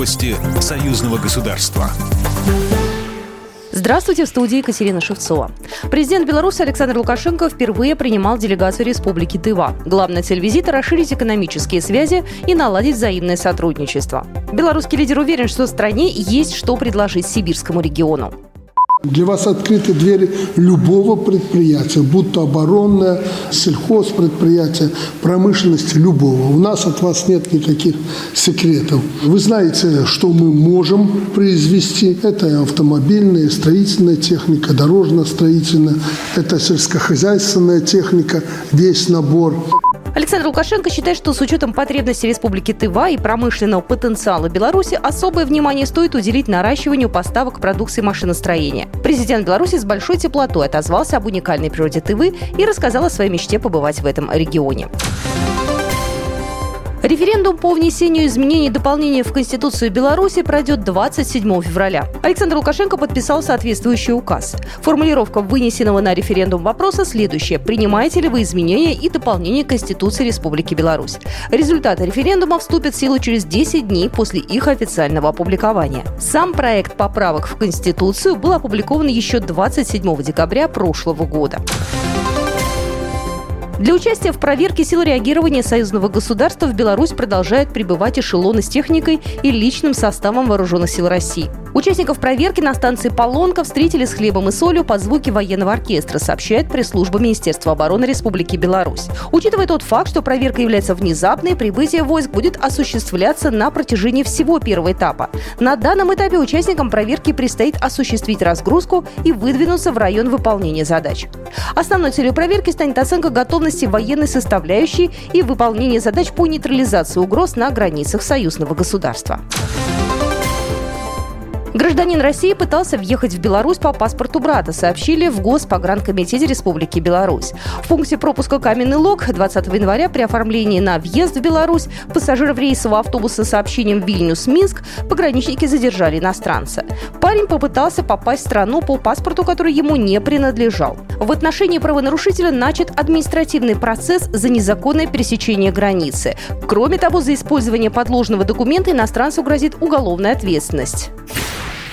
Новости Союзного государства. Здравствуйте, в студии Екатерина Шевцова. Президент Беларуси Александр Лукашенко впервые принимал делегацию Республики Тыва. Главная цель визита – расширить экономические связи и наладить взаимное сотрудничество. Белорусский лидер уверен, что стране есть что предложить сибирскому региону. Для вас открыты двери любого предприятия, будь то оборонное, сельхозпредприятие, промышленность любого. У нас от вас нет никаких секретов. Вы знаете, что мы можем произвести. Это автомобильная, строительная техника, дорожно-строительная, это сельскохозяйственная техника, весь набор. Александр Лукашенко считает, что с учетом потребностей Республики Тыва и промышленного потенциала Беларуси особое внимание стоит уделить наращиванию поставок продукции машиностроения. Президент Беларуси с большой теплотой отозвался об уникальной природе Тывы и рассказал о своей мечте побывать в этом регионе. Референдум по внесению изменений и дополнений в Конституцию Беларуси пройдет 27 февраля. Александр Лукашенко подписал соответствующий указ. Формулировка вынесенного на референдум вопроса следующая: принимаете ли вы изменения и дополнения Конституции Республики Беларусь? Результаты референдума вступят в силу через 10 дней после их официального опубликования. Сам проект поправок в Конституцию был опубликован еще 27 декабря прошлого года. Для участия в проверке сил реагирования союзного государства в Беларусь продолжают прибывать эшелоны с техникой и личным составом вооруженных сил России. Участников проверки на станции Полонка встретили с хлебом и солью под звуки военного оркестра, сообщает пресс-служба Министерства обороны Республики Беларусь. Учитывая тот факт, что проверка является внезапной, прибытие войск будет осуществляться на протяжении всего первого этапа. На данном этапе участникам проверки предстоит осуществить разгрузку и выдвинуться в район выполнения задач. Основной целью проверки станет оценка готовности военной составляющей и выполнение задач по нейтрализации угроз на границах союзного государства. Гражданин России пытался въехать в Беларусь по паспорту брата, сообщили в Госпогранкомитете Республики Беларусь. В пункте пропуска «Каменный лог» 20 января при оформлении на въезд в Беларусь пассажиров рейсового автобуса с сообщением «Вильнюс-Минск» пограничники задержали иностранца. Парень попытался попасть в страну по паспорту, который ему не принадлежал. В отношении правонарушителя начат административный процесс за незаконное пересечение границы. Кроме того, за использование подложного документа иностранцу грозит уголовная ответственность.